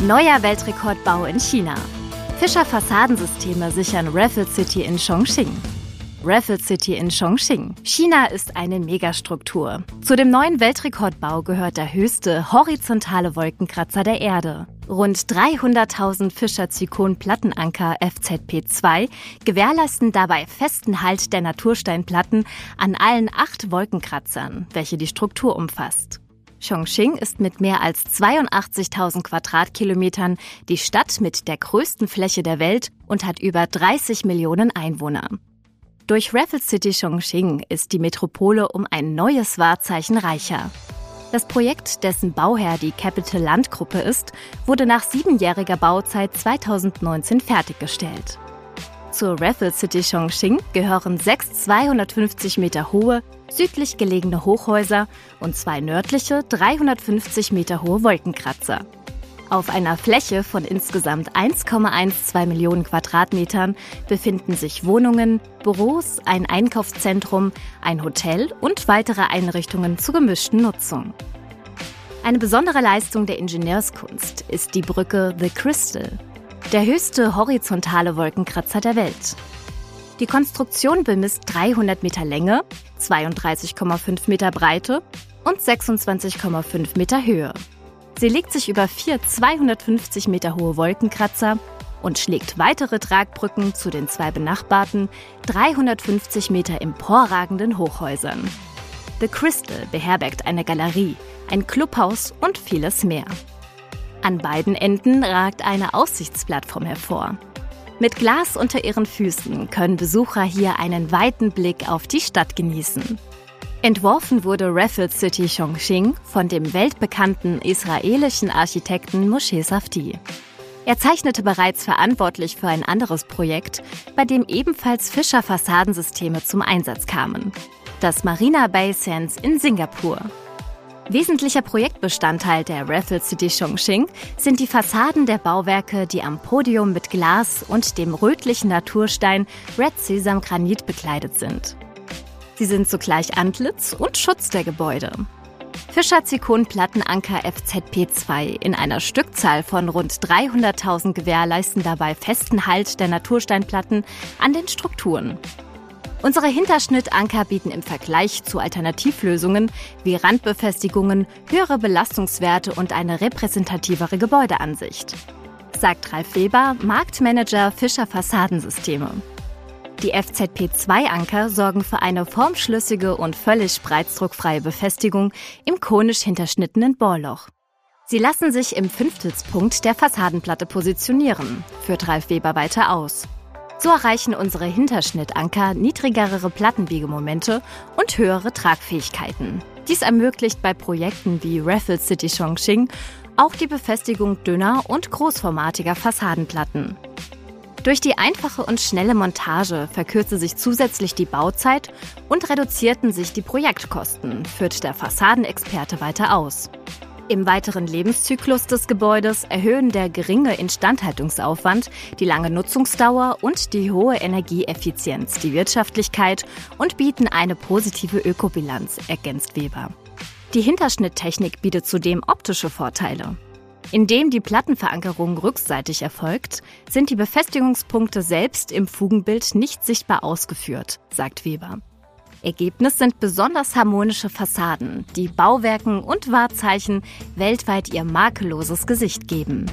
Neuer Weltrekordbau in China. Fischer-Fassadensysteme sichern Raffles City in Chongqing. Raffles City in Chongqing. China ist eine Megastruktur. Zu dem neuen Weltrekordbau gehört der höchste horizontale Wolkenkratzer der Erde. Rund 300.000 Fischer Zykon-Plattenanker FZP II gewährleisten dabei festen Halt der Natursteinplatten an allen 8 Wolkenkratzern, welche die Struktur umfasst. Chongqing ist mit mehr als 82.000 Quadratkilometern die Stadt mit der größten Fläche der Welt und hat über 30 Millionen Einwohner. Durch Raffles City Chongqing ist die Metropole um ein neues Wahrzeichen reicher. Das Projekt, dessen Bauherr die Capital Land Gruppe ist, wurde nach 7-jähriger Bauzeit 2019 fertiggestellt. Zur Raffles City Chongqing gehören 6 250 Meter hohe, südlich gelegene Hochhäuser und 2 nördliche, 350 Meter hohe Wolkenkratzer. Auf einer Fläche von insgesamt 1,12 Millionen Quadratmetern befinden sich Wohnungen, Büros, ein Einkaufszentrum, ein Hotel und weitere Einrichtungen zur gemischten Nutzung. Eine besondere Leistung der Ingenieurskunst ist die Brücke The Crystal, der höchste horizontale Wolkenkratzer der Welt. Die Konstruktion bemisst 300 Meter Länge, 32,5 Meter Breite und 26,5 Meter Höhe. Sie legt sich über 4 250 Meter hohe Wolkenkratzer und schlägt weitere Tragbrücken zu den 2 benachbarten, 350 Meter emporragenden Hochhäusern. The Crystal beherbergt eine Galerie, ein Clubhaus und vieles mehr. An beiden Enden ragt eine Aussichtsplattform hervor. Mit Glas unter ihren Füßen können Besucher hier einen weiten Blick auf die Stadt genießen. Entworfen wurde Raffles City Chongqing von dem weltbekannten israelischen Architekten Moshe Safdie. Er zeichnete bereits verantwortlich für ein anderes Projekt, bei dem ebenfalls Fischer-Fassadensysteme zum Einsatz kamen. Das Marina Bay Sands in Singapur. Wesentlicher Projektbestandteil der Raffles City Chongqing sind die Fassaden der Bauwerke, die am Podium mit Glas und dem rötlichen Naturstein Red-Sesam-Granit bekleidet sind. Sie sind zugleich Antlitz und Schutz der Gebäude. Fischer Zykon-Plattenanker FZP II in einer Stückzahl von rund 300.000 gewährleisten dabei festen Halt der Natursteinplatten an den Strukturen. Unsere Hinterschnittanker bieten im Vergleich zu Alternativlösungen wie Randbefestigungen höhere Belastungswerte und eine repräsentativere Gebäudeansicht, sagt Ralf Weber, Marktmanager Fischer Fassadensysteme. Die FZP-2-Anker sorgen für eine formschlüssige und völlig spreizdruckfreie Befestigung im konisch hinterschnittenen Bohrloch. Sie lassen sich im Fünftelspunkt der Fassadenplatte positionieren, führt Ralf Weber weiter aus. So erreichen unsere Hinterschnittanker niedrigere Plattenbiegemomente und höhere Tragfähigkeiten. Dies ermöglicht bei Projekten wie Raffles City Chongqing auch die Befestigung dünner und großformatiger Fassadenplatten. Durch die einfache und schnelle Montage verkürzte sich zusätzlich die Bauzeit und reduzierten sich die Projektkosten, führt der Fassadenexperte weiter aus. Im weiteren Lebenszyklus des Gebäudes erhöhen der geringe Instandhaltungsaufwand, die lange Nutzungsdauer und die hohe Energieeffizienz die Wirtschaftlichkeit und bieten eine positive Ökobilanz, ergänzt Weber. Die Hinterschnitttechnik bietet zudem optische Vorteile. Indem die Plattenverankerung rückseitig erfolgt, sind die Befestigungspunkte selbst im Fugenbild nicht sichtbar ausgeführt, sagt Weber. Ergebnis sind besonders harmonische Fassaden, die Bauwerken und Wahrzeichen weltweit ihr makelloses Gesicht geben.